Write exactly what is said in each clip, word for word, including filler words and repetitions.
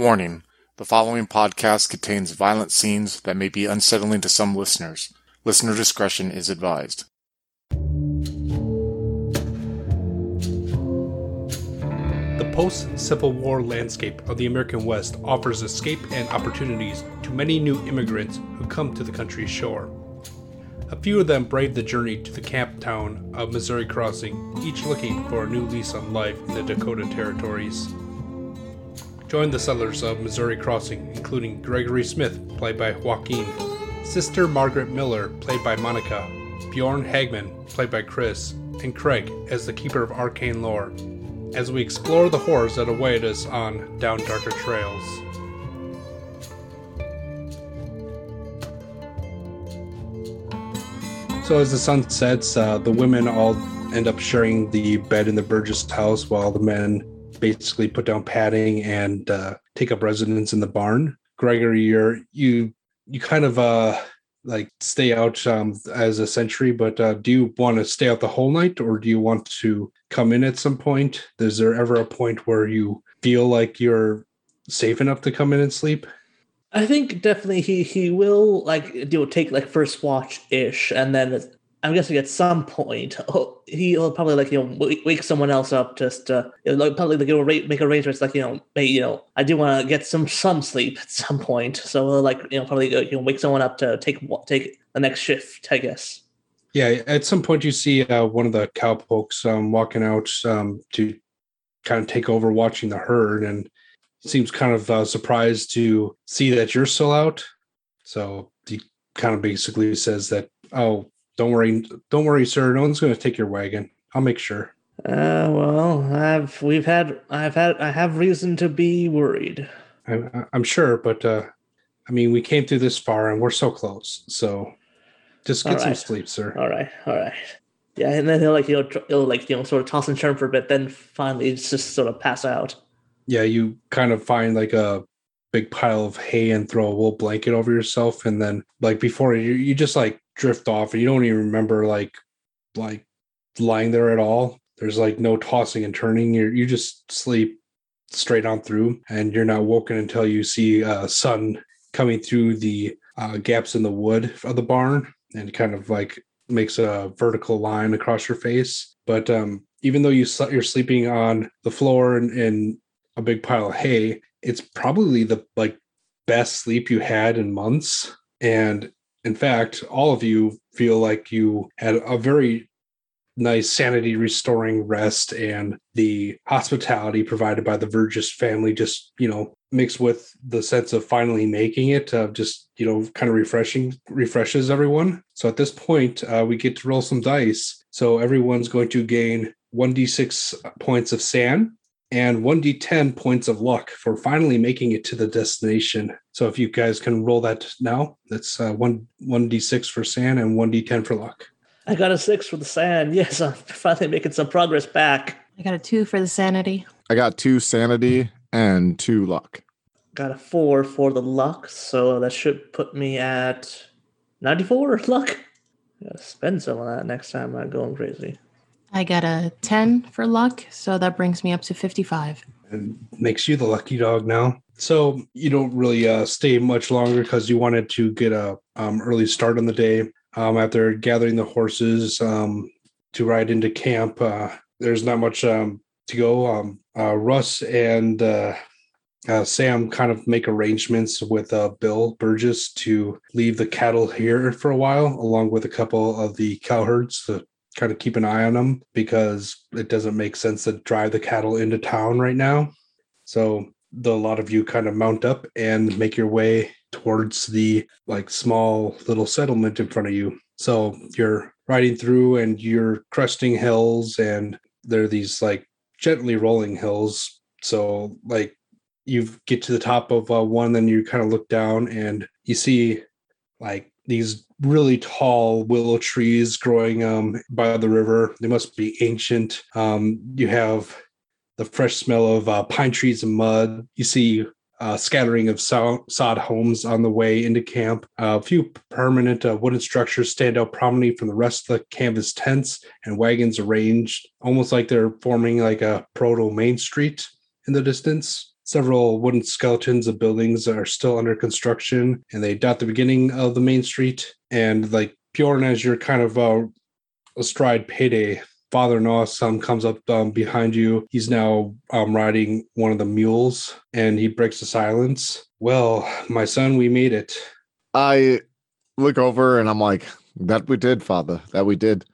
Warning, the following podcast contains violent scenes that may be unsettling to some listeners. Listener discretion is advised. The post-Civil War landscape of the American West offers escape and opportunities to many new immigrants who come to the country's shore. A few of them brave the journey to the camp town of Missouri Crossing, each looking for a new lease on life in the Dakota territories. Join the settlers of Missouri Crossing, including Gregory Smith, played by Joaquin, Sister Margaret Miller, played by Monica, Bjorn Hagman, played by Chris, and Craig as the keeper of arcane lore, as we explore the horrors that await us on Down Darker Trails. So as the sun sets, uh, the women all end up sharing the bed in the Burgess house while the men basically put down padding and uh, take up residence in the barn. Gregory, you're, you you kind of uh, like stay out um, as a sentry, but uh, do you want to stay out the whole night or do you want to come in at some point? Is there ever a point where you feel like you're safe enough to come in and sleep? I think definitely he he will like do take like first watch ish, and then I'm guessing at some point he'll probably like you know w- wake someone else up just to, you know, probably like he'll ra- make arrangements like you know hey you know I do want to get some some sleep at some point, so we'll like you know probably you know wake someone up to take take the next shift, I guess. Yeah, at some point you see uh, one of the cowpokes um, walking out um, to kind of take over watching the herd, and seems kind of uh, surprised to see that you're still out. So he kind of basically says that oh. Don't worry, don't worry, sir. No one's going to take your wagon. I'll make sure. Uh, well, I've we've had I've had I have reason to be worried. I, I'm sure, but uh, I mean, we came through this far and we're so close. So just get all right. Some sleep, sir. All right, all right. Yeah, and then he'll like you know tr- he'll like you know sort of toss and turn for a bit, then finally it's just sort of pass out. Yeah, you kind of find like a big pile of hay and throw a wool blanket over yourself, and then like before you you just like. drift off, and you don't even remember like like lying there at all. There's like no tossing and turning. You you just sleep straight on through, and you're not woken until you see uh sun coming through the uh gaps in the wood of the barn, and kind of like makes a vertical line across your face. But um even though you sl- you're sleeping on the floor and, and a big pile of hay, it's probably the like best sleep you had in months. And in fact, all of you feel like you had a very nice sanity restoring rest, and the hospitality provided by the Burgess family just, you know, mixed with the sense of finally making it uh, just, you know, kind of refreshing, refreshes everyone. So at this point, uh, we get to roll some dice. So everyone's going to gain one d six points of san and one d ten points of luck for finally making it to the destination. So if you guys can roll that now, that's uh, one, one d six for san and one d ten for luck. I got a six for the san. Yes, I'm finally making some progress back. I got a two for the sanity. I got two sanity and two luck. Got a four for the luck, so that should put me at ninety-four luck. I gotta spend some of that next time I'm going crazy. I got a ten for luck, so that brings me up to fifty-five. And makes you the lucky dog now. So you don't really uh, stay much longer because you wanted to get a um, early start on the day. Um, after gathering the horses um, to ride into camp, uh, there's not much um, to go. Um, uh, Russ and uh, uh, Sam kind of make arrangements with uh, Bill Burgess to leave the cattle here for a while, along with a couple of the cowherds to kind of keep an eye on them, because it doesn't make sense to drive the cattle into town right now. So the lot of you kind of mount up and make your way towards the like small little settlement in front of you. So you're riding through and you're cresting hills, and there are these like gently rolling hills. So like you get to the top of uh, one, then you kind of look down and you see like these really tall willow trees growing um, by the river. They must be ancient. Um, you have the fresh smell of uh, pine trees and mud. You see uh, scattering of so- sod homes on the way into camp. Uh, a few permanent uh, wooden structures stand out prominently from the rest of the canvas tents and wagons arranged, almost like they're forming like a proto Main Street in the distance. Several wooden skeletons of buildings are still under construction, and they dot the beginning of the main street. And like Bjorn, as you're kind of uh, astride Payday, Father Noss um, comes up um, behind you. He's now um, riding one of the mules, and he breaks the silence. Well, my son, we made it. I look over, and I'm like, that we did, Father. That we did.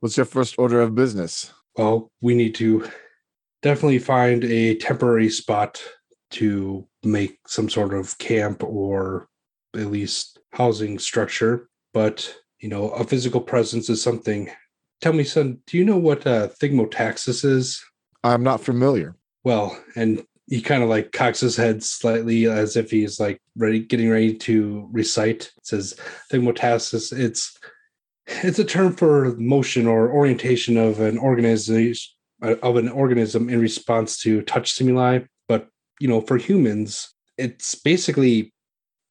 What's your first order of business? Well, we need to definitely find a temporary spot to make some sort of camp or at least housing structure. But, you know, a physical presence is something. Tell me, son, do you know what uh, Thigmotaxis is? I'm not familiar. Well, and he kind of like cocks his head slightly as if he's like ready, getting ready to recite. It says Thigmotaxis, it's it's a term for motion or orientation of an organization of an organism in response to touch stimuli. But, you know, for humans, it's basically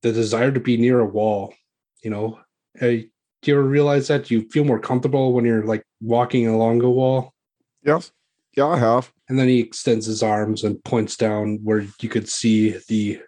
the desire to be near a wall, you know. I, Do you ever realize that you feel more comfortable when you're like walking along a wall? Yes. Yeah, I have. And then he extends his arms and points down where you could see the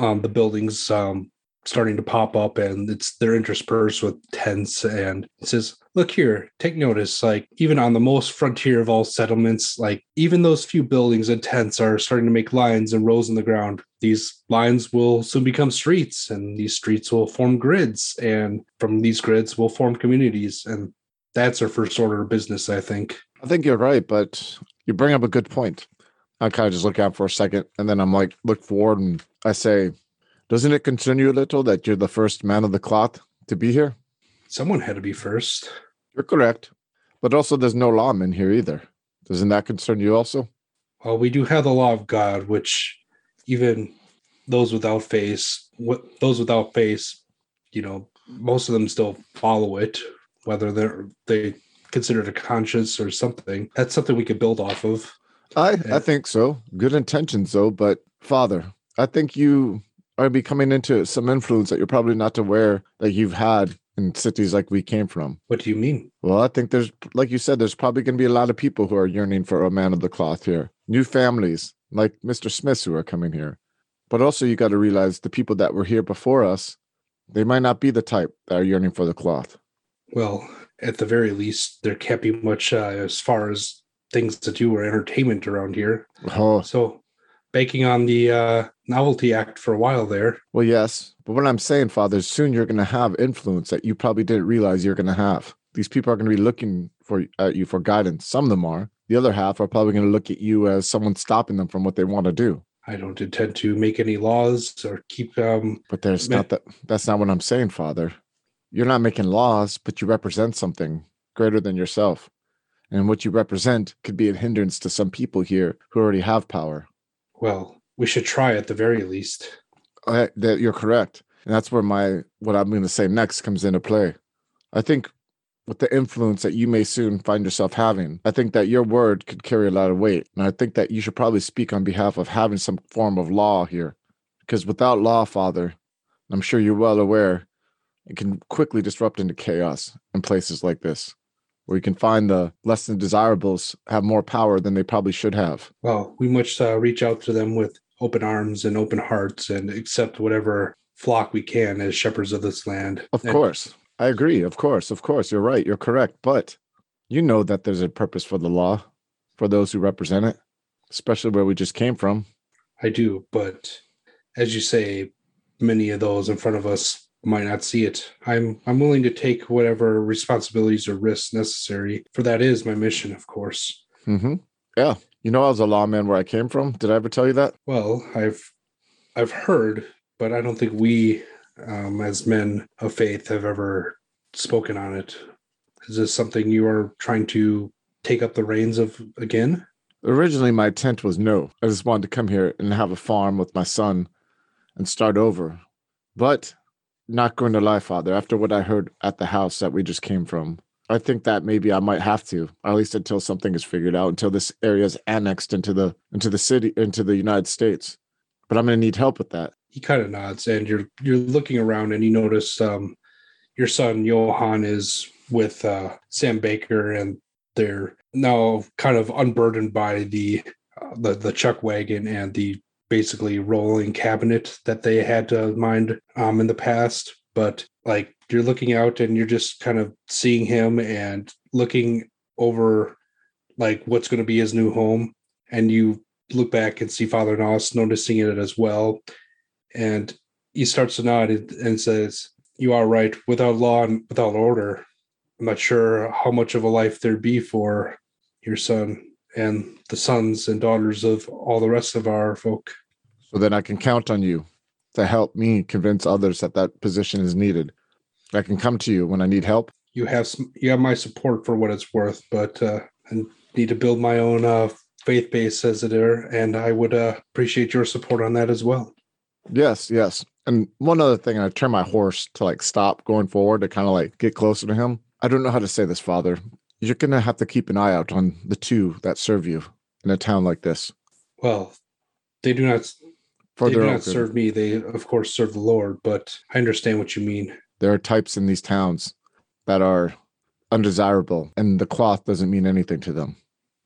um, the buildings um, starting to pop up, and it's they're interspersed with tents. And it says, "Look here, take notice. Like even on the most frontier of all settlements, like even those few buildings and tents are starting to make lines and rows in the ground. These lines will soon become streets, and these streets will form grids, and from these grids will form communities." And that's our first order of business, I think. I think you're right, but you bring up a good point. I kind of just look out for a second, and then I'm like, look forward, and I say, doesn't it concern you a little that you're the first man of the cloth to be here? Someone had to be first. You're correct. But also, there's no lawman here either. Doesn't that concern you also? Well, we do have the law of God, which... Even those without face, what those without face, you know, most of them still follow it, whether they're they consider it a conscience or something. That's something we could build off of. I, I think so. Good intentions, though. But Father, I think you are becoming into some influence that you're probably not aware that you've had in cities like we came from. What do you mean? Well, I think there's, like you said, there's probably going to be a lot of people who are yearning for a man of the cloth here. New families like Mister Smith who are coming here. But also you got to realize the people that were here before us, they might not be the type that are yearning for the cloth. Well, at the very least, there can't be much uh, as far as things to do or entertainment around here. Oh. So banking on the uh, novelty act for a while there. Well, yes. But what I'm saying, Father, soon you're going to have influence that you probably didn't realize you're going to have. These people are going to be looking for at you for guidance. Some of them are. The other half are probably going to look at you as someone stopping them from what they want to do. I don't intend to make any laws or keep... Um, but there's me- not that. That's not what I'm saying, Father. You're not making laws, but you represent something greater than yourself. And what you represent could be a hindrance to some people here who already have power. Well, we should try at the very least. I, that you're correct. And that's where my what I'm going to say next comes into play. I think... with the influence that you may soon find yourself having, I think that your word could carry a lot of weight. And I think that you should probably speak on behalf of having some form of law here. Because without law, Father, I'm sure you're well aware, it can quickly disrupt into chaos in places like this, where you can find the less than desirables have more power than they probably should have. Well, we must uh, reach out to them with open arms and open hearts and accept whatever flock we can as shepherds of this land. Of and- course. I agree. Of course. Of course. You're right. You're correct. But you know that there's a purpose for the law, for those who represent it, especially where we just came from. I do. But as you say, many of those in front of us might not see it. I'm I'm willing to take whatever responsibilities or risks necessary, for that is my mission, of course. Mm-hmm. Yeah. You know, I was a lawman where I came from. Did I ever tell you that? Well, I've I've heard, but I don't think we... Um, as men of faith have ever spoken on it. Is this something you are trying to take up the reins of again? Originally, my intent was no. I just wanted to come here and have a farm with my son and start over. But not going to lie, Father, after what I heard at the house that we just came from, I think that maybe I might have to, at least until something is figured out, until this area is annexed into the into the city, into the United States. But I'm going to need help with that. He kind of nods, and you're you're looking around, and you notice um, your son Johan is with uh, Sam Baker, and they're now kind of unburdened by the uh, the, the chuck wagon and the basically rolling cabinet that they had to mind um, in the past. But like you're looking out and you're just kind of seeing him and looking over like what's going to be his new home. And you look back and see Father Noss noticing it as well. And he starts to nod and says, "You are right. Without law and without order, I'm not sure how much of a life there'd be for your son and the sons and daughters of all the rest of our folk." "So then I can count on you to help me convince others that that position is needed. I can come to you when I need help." "You have some, you have my support for what it's worth, but uh, I need to build my own uh, faith base as it is, and I would uh, appreciate your support on that as well." "Yes, yes. And one other thing," and I turn my horse to like stop going forward to kind of like get closer to him. "I don't know how to say this, Father. You're going to have to keep an eye out on the two that serve you in a town like this." "Well, they do not, they do not serve me. They, of course, serve the Lord, but I understand what you mean. There are types in these towns that are undesirable, and the cloth doesn't mean anything to them."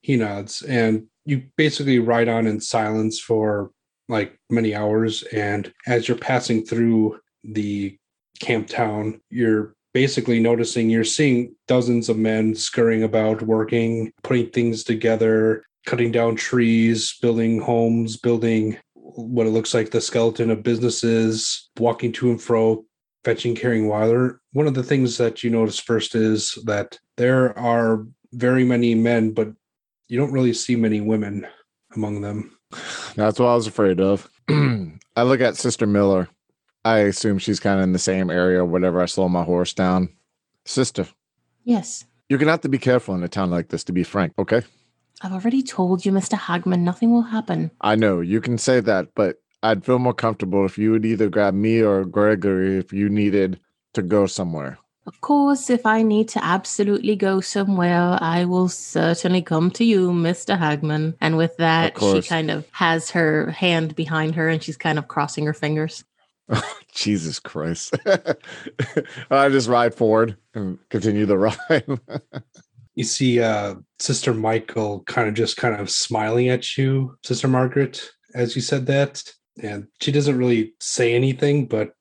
He nods, and you basically ride on in silence for like many hours. And as you're passing through the camp town, you're basically noticing, you're seeing dozens of men scurrying about, working, putting things together, cutting down trees, building homes, building what it looks like the skeleton of businesses, walking to and fro, fetching, carrying water. One of the things that you notice first is that there are very many men, but you don't really see many women among them. That's what I was afraid of. I look at Sister Miller. I assume she's kind of in the same area, whatever. I slow my horse down. "Sister." "Yes." "You're going to have to be careful in a town like this, to be frank, okay?" "I've already told you, Mister Hagman, nothing will happen." "I know. You can say that, but I'd feel more comfortable if you would either grab me or Gregory if you needed to go somewhere." "Of course, if I need to absolutely go somewhere, I will certainly come to you, Mister Hagman." And with that, she kind of has her hand behind her and she's kind of crossing her fingers. Jesus Christ. I just ride forward and continue the ride. You see uh, Sister Michael kind of just kind of smiling at you, Sister Margaret, as you said that. And she doesn't really say anything, but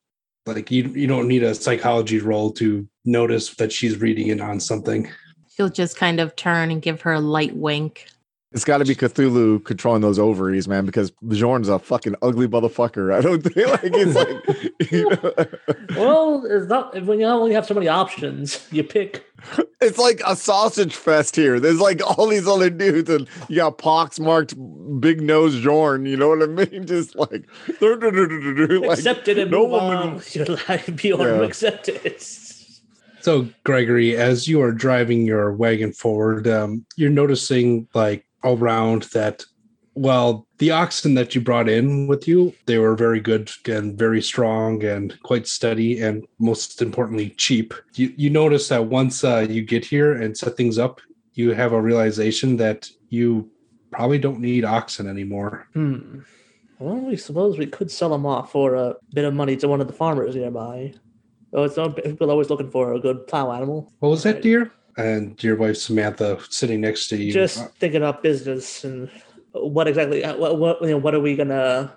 like you, you don't need a psychology roll to notice that she's reading in on something. She'll just kind of turn and give her a light wink. It's got to be Cthulhu controlling those ovaries, man, because Bjorn's a fucking ugly motherfucker. I don't think like it's like, you know. Well, it's not, when you only have so many options, you pick. It's like a sausage fest here. There's like all these other dudes, and you got pox-marked, big-nosed Bjorn. You know what I mean? Just like, accept it and move on. You'll be able to accept it. So, Gregory, as you are driving your wagon forward, um, you're noticing like around that, well, the oxen that you brought in with you, they were very good and very strong and quite steady and most importantly, cheap. You, you notice that once uh, you get here and set things up, you have a realization that you probably don't need oxen anymore. Hmm. Well, we suppose we could sell them off for a bit of money to one of the farmers nearby. Oh, it's not, people are always looking for a good plow animal. What was that, dear? And your wife, Samantha, sitting next to you. Just thinking about business and what exactly, what, what, you know, what are we going to,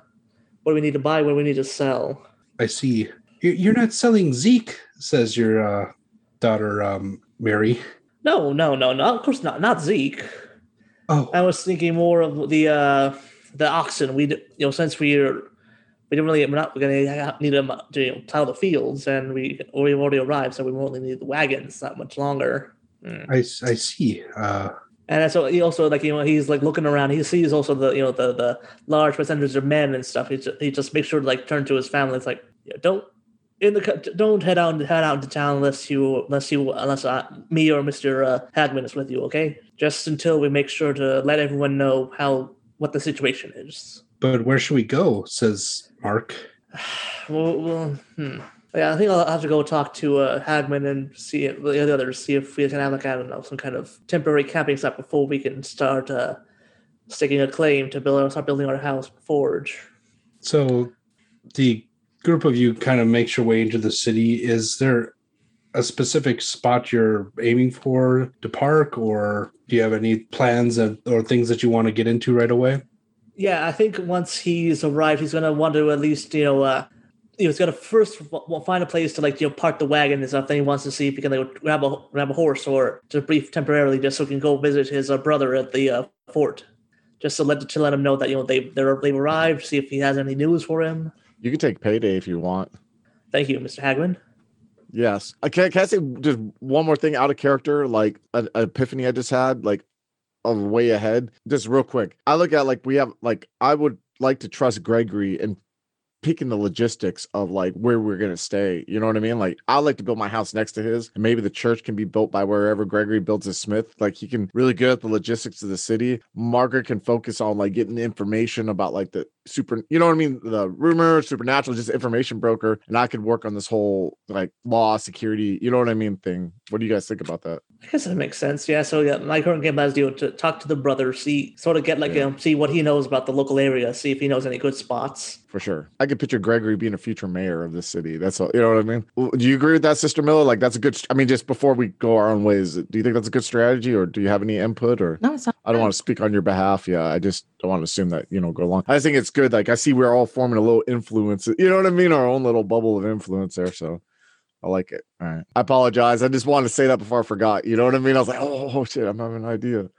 what do we need to buy, what do we need to sell? I see. You're not selling Zeke, says your uh, daughter, um, Mary. No, no, no, no, of course not. Not Zeke. Oh. I was thinking more of the uh, the oxen. We, you know, since we're, We don't really. We're not going to need them to you know, plow the fields, and we we've already arrived, so we won't really need the wagons that much longer. Mm. I, I see. Uh, and so he also like you know he's like looking around. He sees also the you know the, the large percentage of men and stuff. He just, he just makes sure to like turn to his family. It's like yeah, don't in the don't head out head out into town unless you unless you unless I, me or Mister Uh, Hagman is with you. Okay, just until we make sure to let everyone know how what the situation is. But where should we go? Says Mark. Well, well hmm. yeah, I think I'll have to go talk to uh, Hagman and see it, the others, see if we can have like I don't know some kind of temporary camping site before we can start uh, sticking a claim to build, start building our house forge. So, the group of you kind of makes your way into the city. Is there a specific spot you're aiming for to park, or do you have any plans and, or things that you want to get into right away? yeah, I think once he's arrived, he's going to want to at least, you know, uh, you know, he's going to first find a place to, like, you know, park the wagon and stuff. Then he wants to see if he can, like, grab a, grab a horse or just brief temporarily just so he can go visit his uh, brother at the uh, fort. Just to let to let him know that, you know, they they're, they've arrived, see if he has any news for him. You can take Payday if you want. Thank you, Mister Hagman. Yes. Can, can I say just one more thing out of character, like an epiphany I just had, like a way ahead? Just real quick. I look at, like, we have, like, I would like to trust Gregory and picking the logistics of, like, where we're going to stay. You know what I mean? Like, I like to build my house next to his, and maybe the church can be built by wherever Gregory builds his smith. Like, he can really get at the logistics of the city. Margaret can focus on, like, getting information about, like, the super, you know what I mean? The rumor, supernatural, just information broker. And I could work on this whole, like, law, security, you know what I mean thing. What do you guys think about that? I guess that makes sense. Yeah. So yeah, my current game has to do to talk to the brother, see, sort of get, like, yeah. you know, see what he knows about the local area, see if he knows any good spots. For sure. I could picture Gregory being a future mayor of this city. That's all. You know what I mean? Do you agree with that, Sister Miller? Like, that's a good, I mean, just before we go our own ways, do you think that's a good strategy, or do you have any input, or? No, it's not. I don't want to speak on your behalf. Yeah. I just don't want to assume that, you know, go along. I just think it's good. Like, I see we're all forming a little influence. You know what I mean? Our own little bubble of influence there. So I like it. All right. I apologize. I just wanted to say that before I forgot. You know what I mean? I was like, oh, oh shit, I'm having an idea.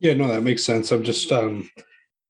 Yeah, no, that makes sense. I'm just, um,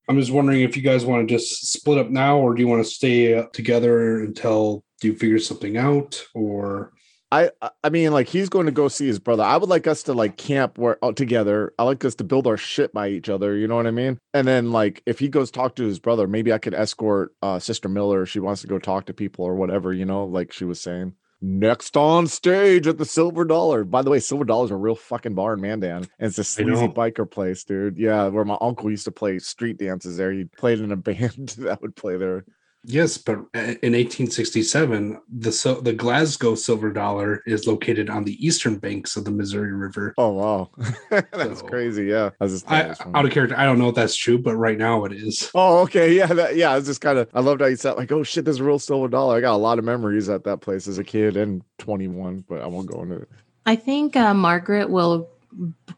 I'm just wondering if you guys want to just split up now, or do you want to stay together until you figure something out, or... I I mean, like, he's going to go see his brother. I would like us to, like, camp where, oh, together. I like us to build our shit by each other. You know what I mean? And then, like, if he goes talk to his brother, maybe I could escort uh, Sister Miller if she wants to go talk to people or whatever, you know, like she was saying. Next on stage at the Silver Dollar. By the way, Silver Dollar is a real fucking bar in Mandan. And it's a sleazy biker place, dude. Yeah, where my uncle used to play street dances there. He played in a band that would play there. Yes, but in eighteen sixty-seven, the the Glasgow Silver Dollar is located on the eastern banks of the Missouri River. Oh, wow. That's so crazy, yeah. I was just I, out of character, I don't know if that's true, but right now it is. Oh, okay, yeah, that, yeah. I was just kind of, I loved how you said, like, oh, shit, there's a real Silver Dollar. I got a lot of memories at that place as a kid and twenty-one, but I won't go into it. I think uh, Margaret will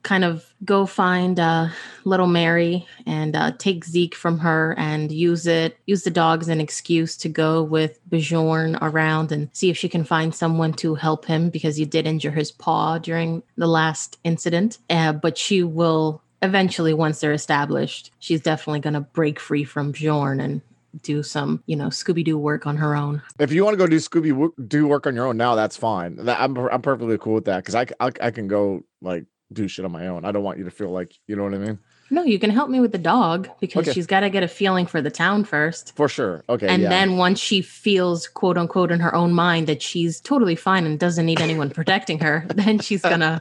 kind of go find uh, little Mary and uh, take Zeke from her and use it, use the dog as an excuse to go with Bjorn around and see if she can find someone to help him, because you did injure his paw during the last incident. Uh, but she will eventually, once they're established, she's definitely going to break free from Bjorn and do some, you know, Scooby-Doo work on her own. If you want to go do Scooby-Doo work on your own now, that's fine. That, I'm I'm perfectly cool with that, because I, I, I can go, like, do shit on my own. I don't want you to feel like, you know what I mean? No, you can help me with the dog, because okay, she's got to get a feeling for the town first. For sure. Okay. And yeah, then once she feels, quote unquote, in her own mind that she's totally fine and doesn't need anyone protecting her, then she's going to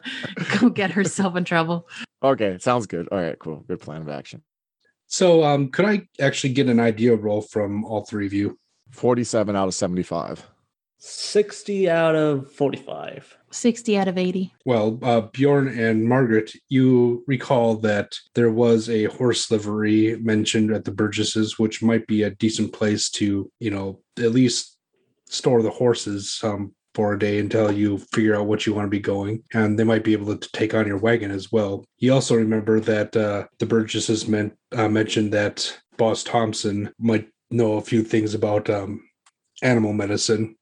go get herself in trouble. Okay. Sounds good. All right, cool. Good plan of action. So um, could I actually get an idea roll from all three of you? forty-seven out of seventy-five. sixty out of forty-five. sixty out of eighty. Well, uh, Bjorn and Margaret, you recall that there was a horse livery mentioned at the Burgesses, which might be a decent place to, you know, at least store the horses um, for a day until you figure out what you want to be going. And they might be able to take on your wagon as well. You also remember that uh, the Burgesses meant, uh, mentioned that Boss Thompson might know a few things about um, animal medicine,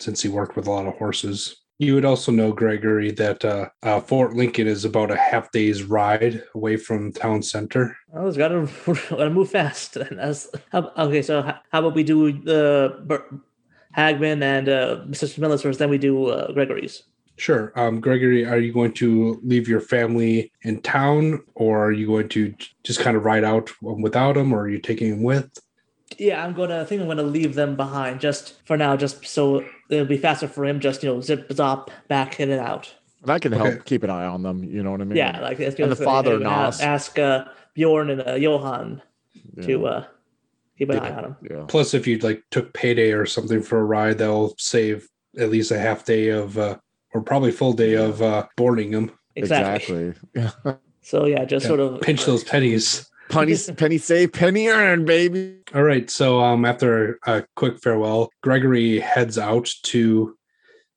since he worked with a lot of horses. You would also know, Gregory, that uh, uh, Fort Lincoln is about a half day's ride away from town center. Oh, it's got to move fast. That's, how, okay, so how about we do uh, Bur- Hagman and uh, Mister Miller's first, then we do uh, Gregory's? Sure. Um, Gregory, are you going to leave your family in town, or are you going to just kind of ride out without them, or are you taking them with? Yeah, I'm gonna. I think I'm gonna leave them behind just for now, just so it'll be faster for him. Just, you know, zip, zop, back in and out. And I can help okay. keep an eye on them. You know what I mean? Yeah, like, and the Father Noss. Ask uh, Bjorn and uh, Johan yeah. to uh, keep an yeah. eye on them. Yeah. Plus, if you like took Payday or something for a ride, that'll save at least a half day of, uh, or probably full day of uh, boarding them. Exactly. exactly. so yeah, just yeah. sort of pinch those pennies. Penny, penny save, penny earn, baby. All right. So um, after a quick farewell, Gregory heads out to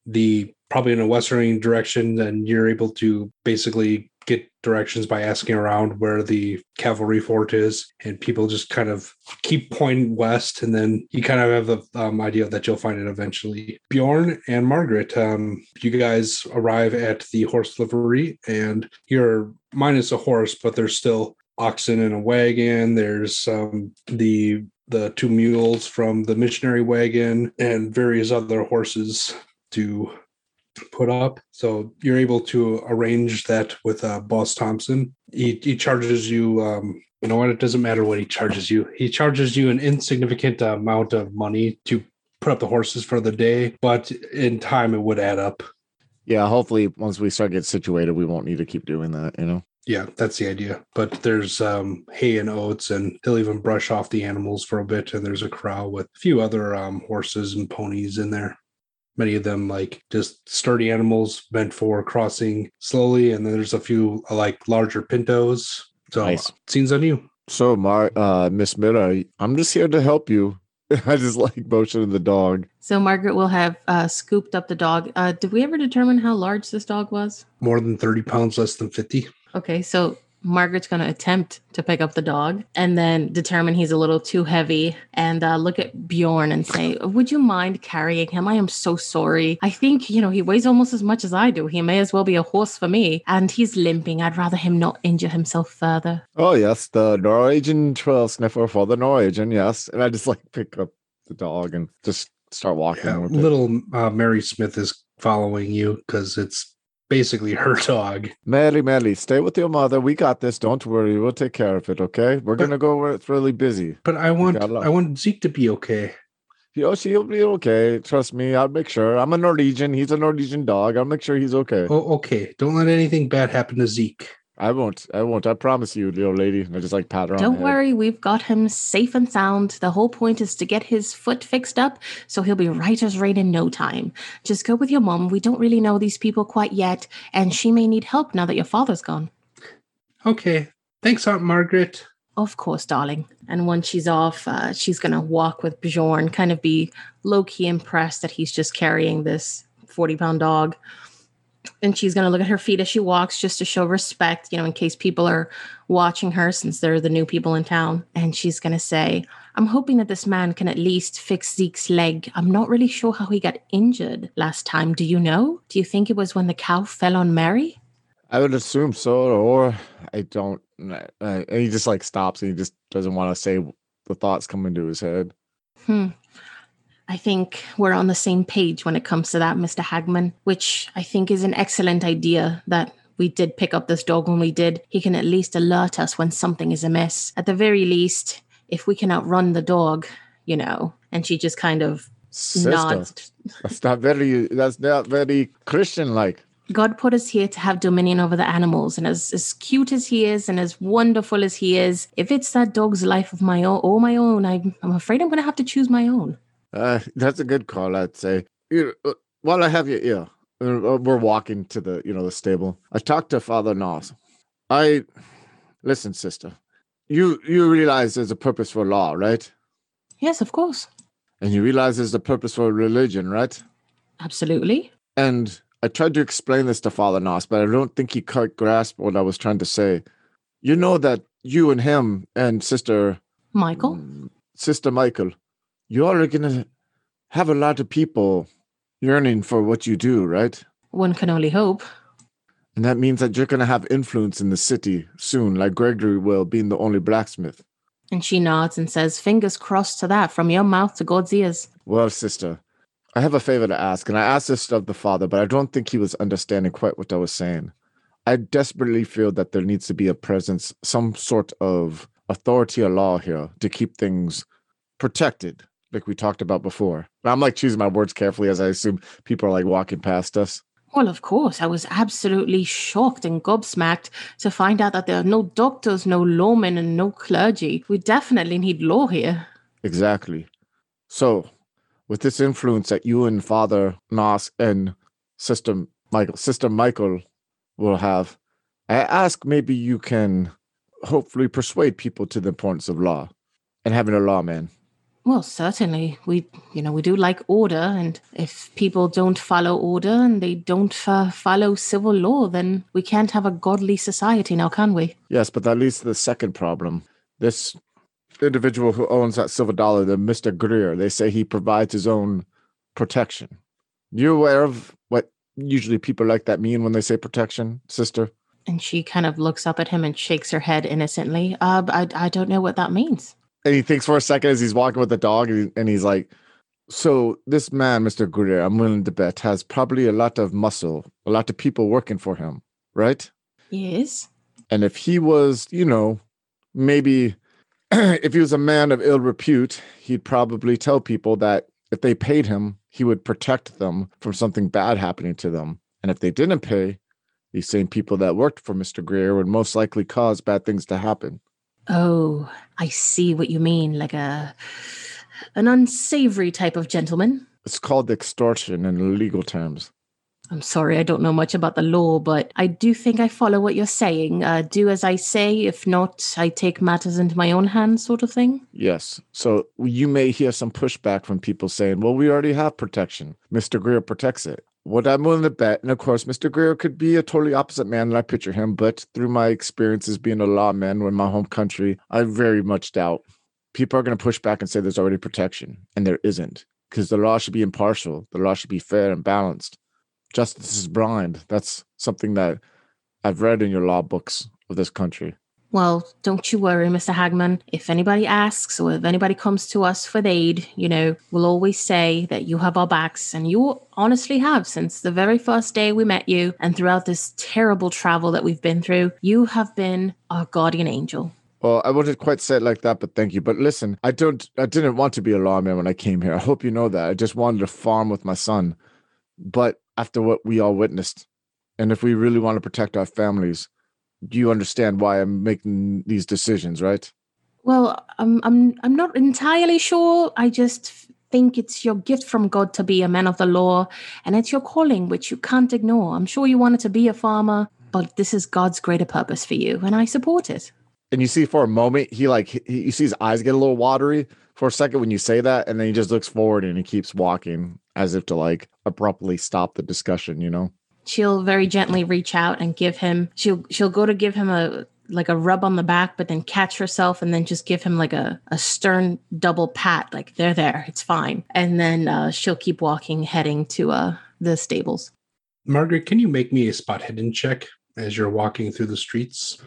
the, probably in a western direction, and you're able to basically get directions by asking around where the cavalry fort is, and people just kind of keep pointing west, and then you kind of have the um, idea that you'll find it eventually. Bjorn and Margaret, um, you guys arrive at the horse livery, and you're minus a horse, but there's still oxen in a wagon. There's um, the the two mules from the missionary wagon and various other horses to put up. So you're able to arrange that with uh, Boss Thompson. He, he charges you, um, you know what, it doesn't matter what he charges you. He charges you an insignificant amount of money to put up the horses for the day, but in time it would add up. Yeah, hopefully once we start getting situated, we won't need to keep doing that, you know? Yeah, that's the idea. But there's um, hay and oats, and they'll even brush off the animals for a bit, and there's a corral with a few other um, horses and ponies in there. Many of them like just sturdy animals meant for crossing slowly. And then there's a few like larger pintos. So nice. Scenes on you. So Mar- uh, Miss Miller, I'm just here to help you. I just like motioning the dog. So Margaret will have uh, scooped up the dog. Uh, did we ever determine how large this dog was? More than thirty pounds, less than fifty. Okay, so Margaret's going to attempt to pick up the dog and then determine he's a little too heavy and uh, look at Bjorn and say, would you mind carrying him? I am so sorry. I think, you know, he weighs almost as much as I do. He may as well be a horse for me. And he's limping. I'd rather him not injure himself further. Oh, yes. The Norwegian trail sniffer for the Norwegian. Yes. And I just like pick up the dog and just start walking. Yeah, little uh, Mary Smith is following you because it's basically her dog. Mary, Mary, stay with your mother. We got this. Don't worry. We'll take care of it, okay? We're but, gonna go where it's really busy. But I want I want Zeke to be okay. Oh, she'll be okay. Trust me. I'll make sure. I'm a Norwegian. He's a Norwegian dog. I'll make sure he's okay. Oh, okay. Don't let anything bad happen to Zeke. I won't. I won't. I promise you, little lady. And I just like pat her on the head. Don't worry. We've got him safe and sound. The whole point is to get his foot fixed up, so he'll be right as rain in no time. Just go with your mom. We don't really know these people quite yet, and she may need help now that your father's gone. Okay. Thanks, Aunt Margaret. Of course, darling. And once she's off, uh, she's going to walk with Bjorn, kind of be low-key impressed that he's just carrying this forty-pound dog. And she's going to look at her feet as she walks just to show respect, you know, in case people are watching her since they're the new people in town. And she's going to say, I'm hoping that this man can at least fix Zeke's leg. I'm not really sure how he got injured last time. Do you know? Do you think it was when the cow fell on Mary? I would assume so, or I don't. Uh, and he just like stops and he just doesn't want to say the thoughts come into his head. Hmm. I think we're on the same page when it comes to that, Mister Hagman, which I think is an excellent idea that we did pick up this dog when we did. He can at least alert us when something is amiss. At the very least, if we can outrun the dog, you know, and she just kind of Sister, nods. That's not very, that's not very Christian-like. God put us here to have dominion over the animals, and as, as cute as he is and as wonderful as he is, if it's that dog's life of my own, or my own, I'm, I'm afraid I'm going to have to choose my own. Uh, that's a good call, I'd say. You, uh, while I have your ear, uh, we're walking to the, you know, the stable. I talked to Father Noss. I listen, sister. You you realize there's a purpose for law, right? Yes, of course. And you realize there's a purpose for religion, right? Absolutely. And I tried to explain this to Father Noss, but I don't think he quite grasped what I was trying to say. You know that you and him and Sister Michael, um, Sister Michael. You all are going to have a lot of people yearning for what you do, right? One can only hope. And that means that you're going to have influence in the city soon, like Gregory will, being the only blacksmith. And she nods and says, fingers crossed to that, from your mouth to God's ears. Well, sister, I have a favor to ask, and I asked this of the father, but I don't think he was understanding quite what I was saying. I desperately feel that there needs to be a presence, some sort of authority or law here to keep things protected. Like we talked about before. I'm like choosing my words carefully as I assume people are like walking past us. Well, of course. I was absolutely shocked and gobsmacked to find out that there are no doctors, no lawmen, and no clergy. We definitely need law here. Exactly. So with this influence that you and Father Noss and Sister Michael, Sister Michael will have, I ask maybe you can hopefully persuade people to the importance of law and having a lawman. Well, certainly. We, you know, we do like order, and if people don't follow order and they don't uh, follow civil law, then we can't have a godly society now, can we? Yes, but that leads to the second problem. This individual who owns that Silver Dollar, the Mister Greer, they say he provides his own protection. You aware of what usually people like that mean when they say protection, sister? And she kind of looks up at him and shakes her head innocently. Uh, I, I don't know what that means. And he thinks for a second as he's walking with the dog, and he's like, so this man, Mister Greer, I'm willing to bet, has probably a lot of muscle, a lot of people working for him, right? Yes. And if he was, you know, maybe if he was a man of ill repute, he'd probably tell people that if they paid him, he would protect them from something bad happening to them. And if they didn't pay, these same people that worked for Mister Greer would most likely cause bad things to happen. Oh, I see what you mean, like a an unsavory type of gentleman. It's called extortion in legal terms. I'm sorry, I don't know much about the law, but I do think I follow what you're saying. Uh, do as I say, if not, I take matters into my own hands sort of thing. Yes, so you may hear some pushback from people saying, well, we already have protection. Mister Greer protects it. What I'm willing to bet, and of course, Mister Greer could be a totally opposite man than I picture him, but through my experiences being a lawman in my home country, I very much doubt people are going to push back and say there's already protection, and there isn't, because the law should be impartial. The law should be fair and balanced. Justice is blind. That's something that I've read in your law books of this country. Well, don't you worry, Mister Hagman. If anybody asks or if anybody comes to us for aid, you know, we'll always say that you have our backs, and you honestly have since the very first day we met you. And throughout this terrible travel that we've been through, you have been our guardian angel. Well, I wouldn't quite say it like that, but thank you. But listen, I don't, I didn't want to be a lawman when I came here. I hope you know that. I just wanted to farm with my son. But after what we all witnessed, and if we really want to protect our families, do you understand why I'm making these decisions, right? Well, I'm I'm I'm not entirely sure. I just think it's your gift from God to be a man of the law, and it's your calling, which you can't ignore. I'm sure you wanted to be a farmer, but this is God's greater purpose for you, and I support it. And you see for a moment, he like, he, you see his eyes get a little watery for a second when you say that, and then he just looks forward and he keeps walking as if to like abruptly stop the discussion, you know? She'll very gently reach out and give him, she'll she'll go to give him a like a rub on the back, but then catch herself and then just give him like a, a stern double pat, like there, there, it's fine. And then uh, she'll keep walking, heading to uh, the stables. Margaret, can you make me a spot hidden check as you're walking through the streets?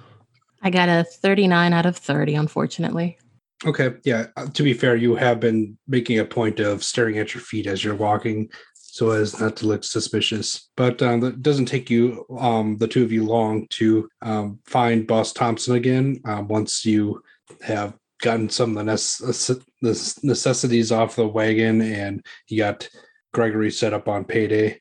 I got a thirty-nine out of thirty, unfortunately. Okay, yeah, to be fair, you have been making a point of staring at your feet as you're walking, so as not to look suspicious. But um, it doesn't take you, um, the two of you, long to um, find Boss Thompson again um, once you have gotten some of the necessities off the wagon and you got Gregory set up on payday.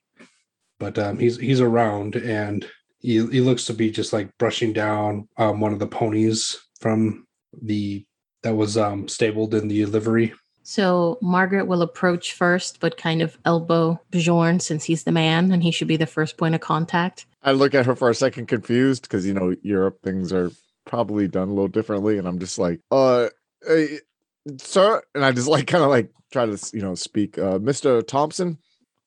But um, he's he's around, and he, he looks to be just like brushing down um, one of the ponies from the that was um, stabled in the livery. So Margaret will approach first, but kind of elbow Bjorn since he's the man and he should be the first point of contact. I look at her for a second confused because, you know, Europe, things are probably done a little differently. And I'm just like, uh, hey, sir. And I just like kind of like try to, you know, speak. Uh, Mister Thompson.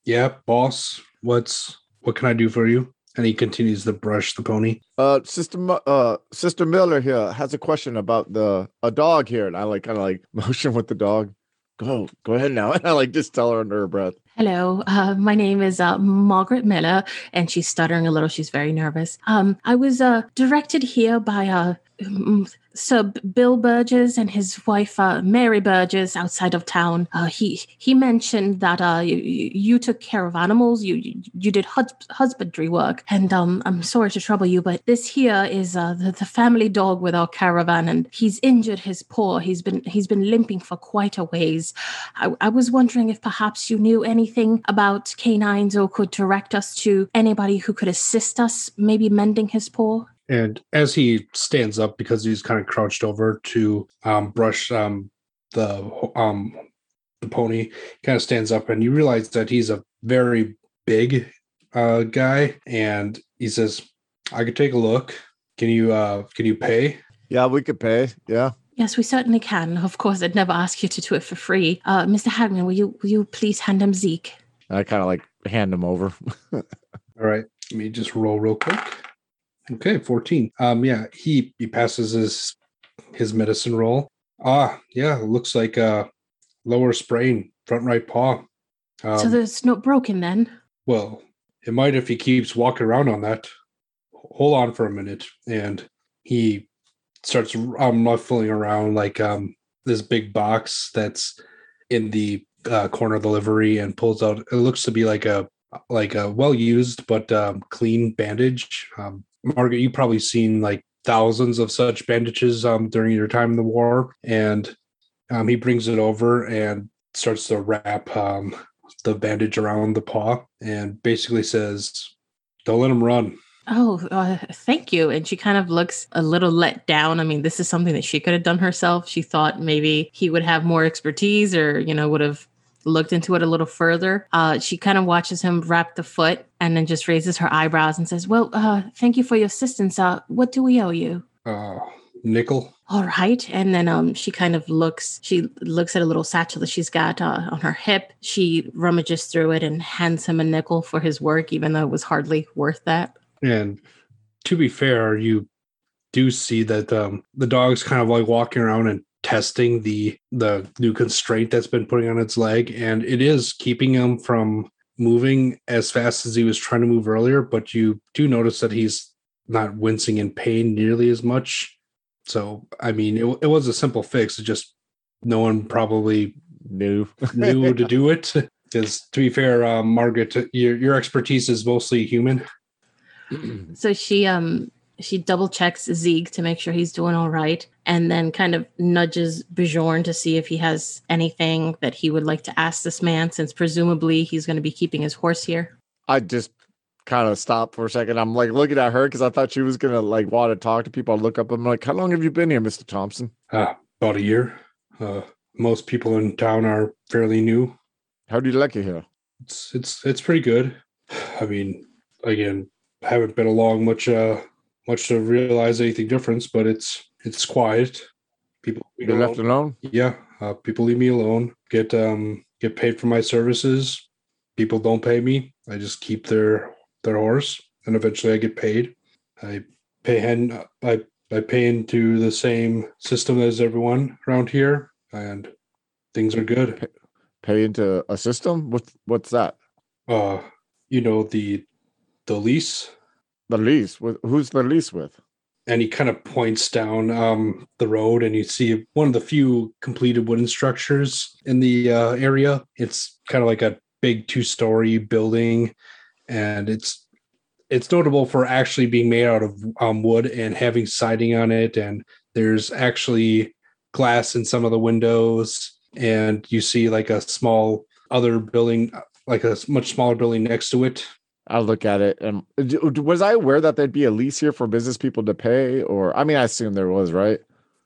Yeah, boss. What's what can I do for you? And he continues to brush the pony. Uh, Sister uh, Sister Miller here has a question about the a dog here. And I like kind of like motion with the dog. Go, go ahead now. And I like just tell her under her breath. Hello, uh, my name is uh, Margaret Miller, and she's stuttering a little. She's very nervous. Um, I was uh, directed here by uh, um, Sir Bill Burgess and his wife, uh, Mary Burgess, outside of town. Uh, he he mentioned that uh, you, you took care of animals. You you, you did hus- husbandry work. And um, I'm sorry to trouble you, but this here is uh, the, the family dog with our caravan, and he's injured his paw. He's been he's been limping for quite a ways. I, I was wondering if perhaps you knew any anything about canines or could direct us to anybody who could assist us, maybe mending his paw? And as he stands up, because he's kind of crouched over to um, brush um, the um, the pony, kind of stands up and you realize that he's a very big uh, guy. And he says, I could take a look. Can you uh, can you pay? Yeah, we could pay. Yeah. Yes, we certainly can. Of course, I'd never ask you to do it for free. Uh, Mister Hagman, will you will you please hand him Zeke? I kind of like hand him over. All right. Let me just roll real quick. Okay, fourteen. Um, yeah, he he passes his his medicine roll. Ah, yeah, looks like a lower sprain, front right paw. Um, so it's not broken then? Well, it might if he keeps walking around on that. Hold on for a minute. And he starts um, muffling around like um, this big box that's in the uh, corner of the livery and pulls out. It looks to be like a like a well-used but um, clean bandage. Um, Margaret, you've probably seen like thousands of such bandages um, during your time in the war. And um, he brings it over and starts to wrap um, the bandage around the paw and basically says, don't let him run. Oh, uh, thank you. And she kind of looks a little let down. I mean, this is something that she could have done herself. She thought maybe he would have more expertise or, you know, would have looked into it a little further. Uh, she kind of watches him wrap the foot and then just raises her eyebrows and says, well, uh, thank you for your assistance. Uh, what do we owe you? Uh, nickel. All right. And then um, she kind of looks, she looks at a little satchel that she's got uh, on her hip. She rummages through it and hands him a nickel for his work, even though it was hardly worth that. And to be fair, you do see that um, the dog's kind of like walking around and testing the the new constraint that's been putting on its leg. And it is keeping him from moving as fast as he was trying to move earlier. But you do notice that he's not wincing in pain nearly as much. So, I mean, it, it was a simple fix. It just no one probably knew, knew to do it. Because to be fair, um, Margaret, your, your expertise is mostly human. So she um she double checks Zeke to make sure he's doing all right, and then kind of nudges Bjorn to see if he has anything that he would like to ask this man, since presumably he's going to be keeping his horse here. I just kind of stopped for a second. I'm like looking at her because I thought she was going to like want to talk to people. I look up. I'm like, how long have you been here, Mister Thompson? Uh, about a year. Uh, most people in town are fairly new. How do you like it here? It's it's it's pretty good. I mean, again, haven't been along much uh much to realize anything difference, but it's it's quiet. People you know, left alone. Yeah, uh, people leave me alone. Get um get paid for my services. People don't pay me. I just keep their their horse, and eventually I get paid. I pay hen I I pay into the same system as everyone around here, and things are good. Pay, pay into a system? What what's that? Uh, you know the. The lease? The lease? With, who's the lease with? And he kind of points down um, the road, and you see one of the few completed wooden structures in the uh, area. It's kind of like a big two-story building, and it's it's notable for actually being made out of um, wood and having siding on it, and there's actually glass in some of the windows, and you see like a small other building, like a much smaller building next to it. I look at it, and was I aware that there'd be a lease here for business people to pay? Or, I mean, I assume there was, right?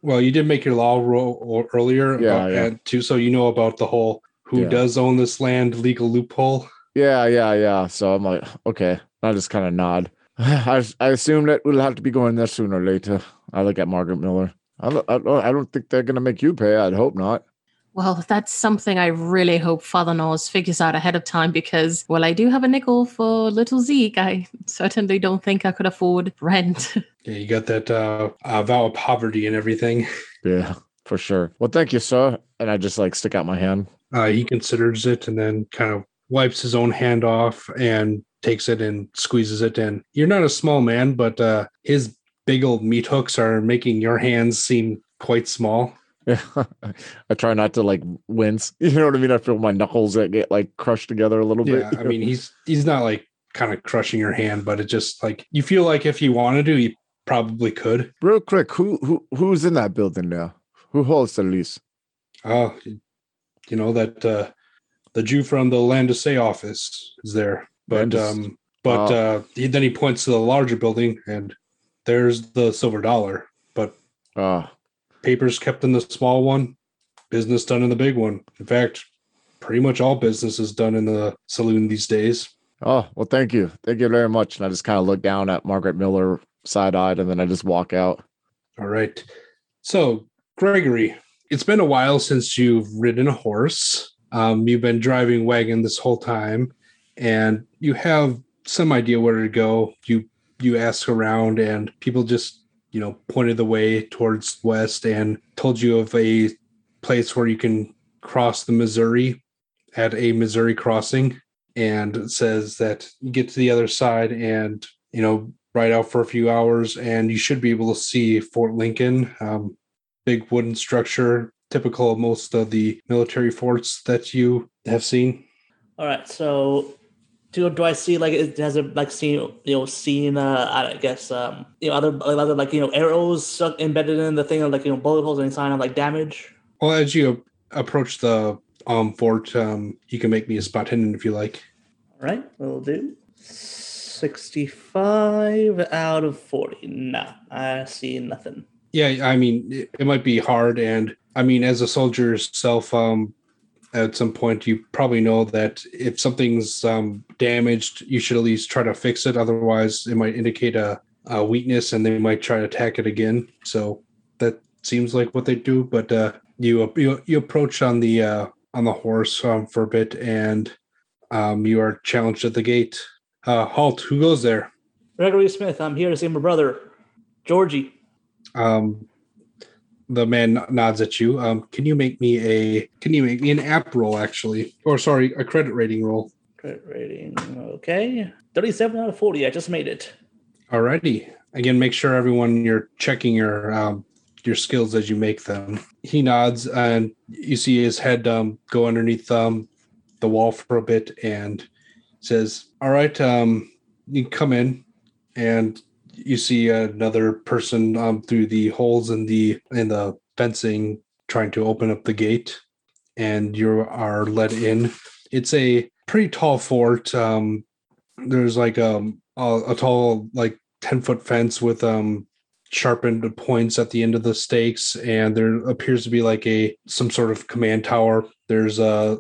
Well, you did make your law roll earlier, yeah, uh, yeah. too, so you know about the whole who yeah. does own this land legal loophole. Yeah, yeah, yeah. So I'm like, okay, I just kind of nod. I, I assume that we'll have to be going there sooner or later. I look at Margaret Miller. I don't, I don't, I don't think they're going to make you pay. I'd hope not. Well, that's something I really hope Father Noss figures out ahead of time, because while I do have a nickel for little Zeke, I certainly don't think I could afford rent. Yeah, you got that uh, uh, vow of poverty and everything. Yeah, for sure. Well, thank you, sir. And I just like stick out my hand. Uh, he considers it and then kind of wipes his own hand off and takes it and squeezes it in. You're not a small man, but uh, his big old meat hooks are making your hands seem quite small. Yeah, I try not to like wince. You know what I mean? I feel my knuckles that get like crushed together a little bit. Yeah, I mean, he's he's not like kind of crushing your hand, but it just like you feel like if you wanted to, you probably could. Real quick, who who who's in that building now? Who holds the lease? Oh, you know that uh, the Jew from the Land of Say office is there, but Landis- um, but oh. uh, he, then he points to the larger building, and there's the Silver Dollar, but ah. Oh. Papers kept in the small one, business done in the big one. In fact, pretty much all business is done in the saloon these days. Oh, well, thank you. Thank you very much. And I just kind of look down at Margaret Miller side-eyed, and then I just walk out. All right. So Gregory, it's been a while since you've ridden a horse. Um, you've been driving wagon this whole time, and you have some idea where to go. You you ask around, and people just, you know, pointed the way towards west and told you of a place where you can cross the Missouri at a Missouri crossing, and it says that you get to the other side and, you know, ride out for a few hours, and you should be able to see Fort Lincoln, um, big wooden structure, typical of most of the military forts that you have seen. All right, so do do I see, like, it has it like seen you know seen uh, I guess um, you know other other like you know arrows stuck embedded in the thing, or like you know bullet holes, any sign of like damage? Well, as you approach the um fort, um, you can make me a spot hidden if you like. All right, we'll do. sixty-five out of forty. Nah, I see nothing. Yeah, I mean, it, it might be hard, and I mean, as a soldier yourself, um, at some point you probably know that if something's um, damaged, you should at least try to fix it. Otherwise, it might indicate a, a weakness, and they might try to attack it again. So that seems like what they do. But uh, you, you you approach on the uh, on the horse um, for a bit, and um, you are challenged at the gate. Uh, halt! Who goes there? Gregory Smith. I'm here to see my brother, Georgie. Um. The man nods at you. Um, can you make me a? Can you make me an app roll, actually? Or sorry, a credit rating roll. Credit rating. Okay, thirty-seven out of forty. I just made it. Alrighty. Again, make sure everyone you're checking your um, your skills as you make them. He nods, and you see his head um, go underneath um, the wall for a bit, and says, "All right, um, you can come in." And you see another person um, through the holes in the in the fencing trying to open up the gate, and you are let in. It's a pretty tall fort. Um, there's like a, a, a tall, like ten-foot fence with um, sharpened points at the end of the stakes, and there appears to be like a some sort of command tower. There's a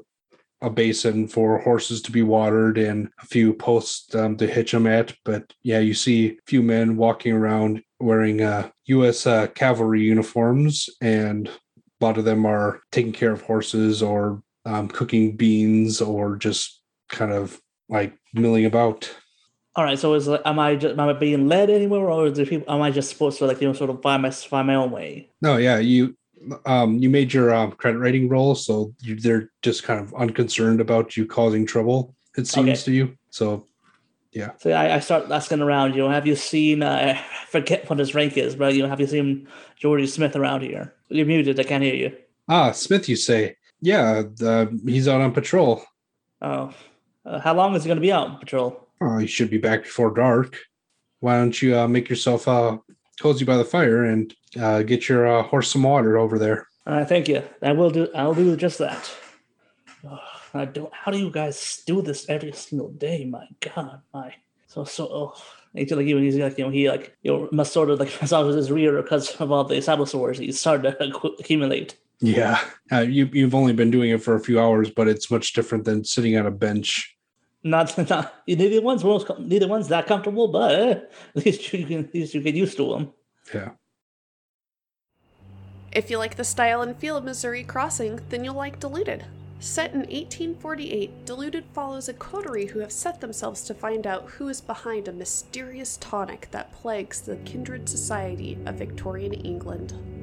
a basin for horses to be watered and a few posts um, to hitch them at. But yeah, you see a few men walking around wearing uh, U S uh, cavalry uniforms, and a lot of them are taking care of horses or um, cooking beans or just kind of like milling about. All right, so is am I just, am I being led anywhere, or is people, am I just supposed to like you know sort of find my find my own way? No, yeah, you. Um, you made your um, credit rating roll, so you, they're just kind of unconcerned about you causing trouble, it seems, okay, to you. So, yeah. So I, I start asking around, you know, have you seen, uh, I forget what his rank is, but, you know, have you seen Georgie Smith around here? You're muted, I can't hear you. Ah, Smith, you say. Yeah, the, he's out on patrol. Oh. Uh, how long is he going to be out on patrol? Oh, he should be back before dark. Why don't you uh, make yourself... Uh, cozy by the fire and uh, get your uh, horse some water over there. Uh, thank you. I will do. I'll do just that. Oh, I don't. How do you guys do this every single day? My God, my so so. Oh, he's like even he's like you know he like you know, must sort of like massage his rear because of all the saboteurs he's starting to accumulate. Yeah, uh, you you've only been doing it for a few hours, but it's much different than sitting on a bench. Not, not neither one's most, neither one's that comfortable, but at least you can, at least you get used to them. Yeah. If you like the style and feel of Missouri Crossing, then you'll like Deluded. Set in eighteen forty-eight, Deluded follows a coterie who have set themselves to find out who is behind a mysterious tonic that plagues the kindred society of Victorian England.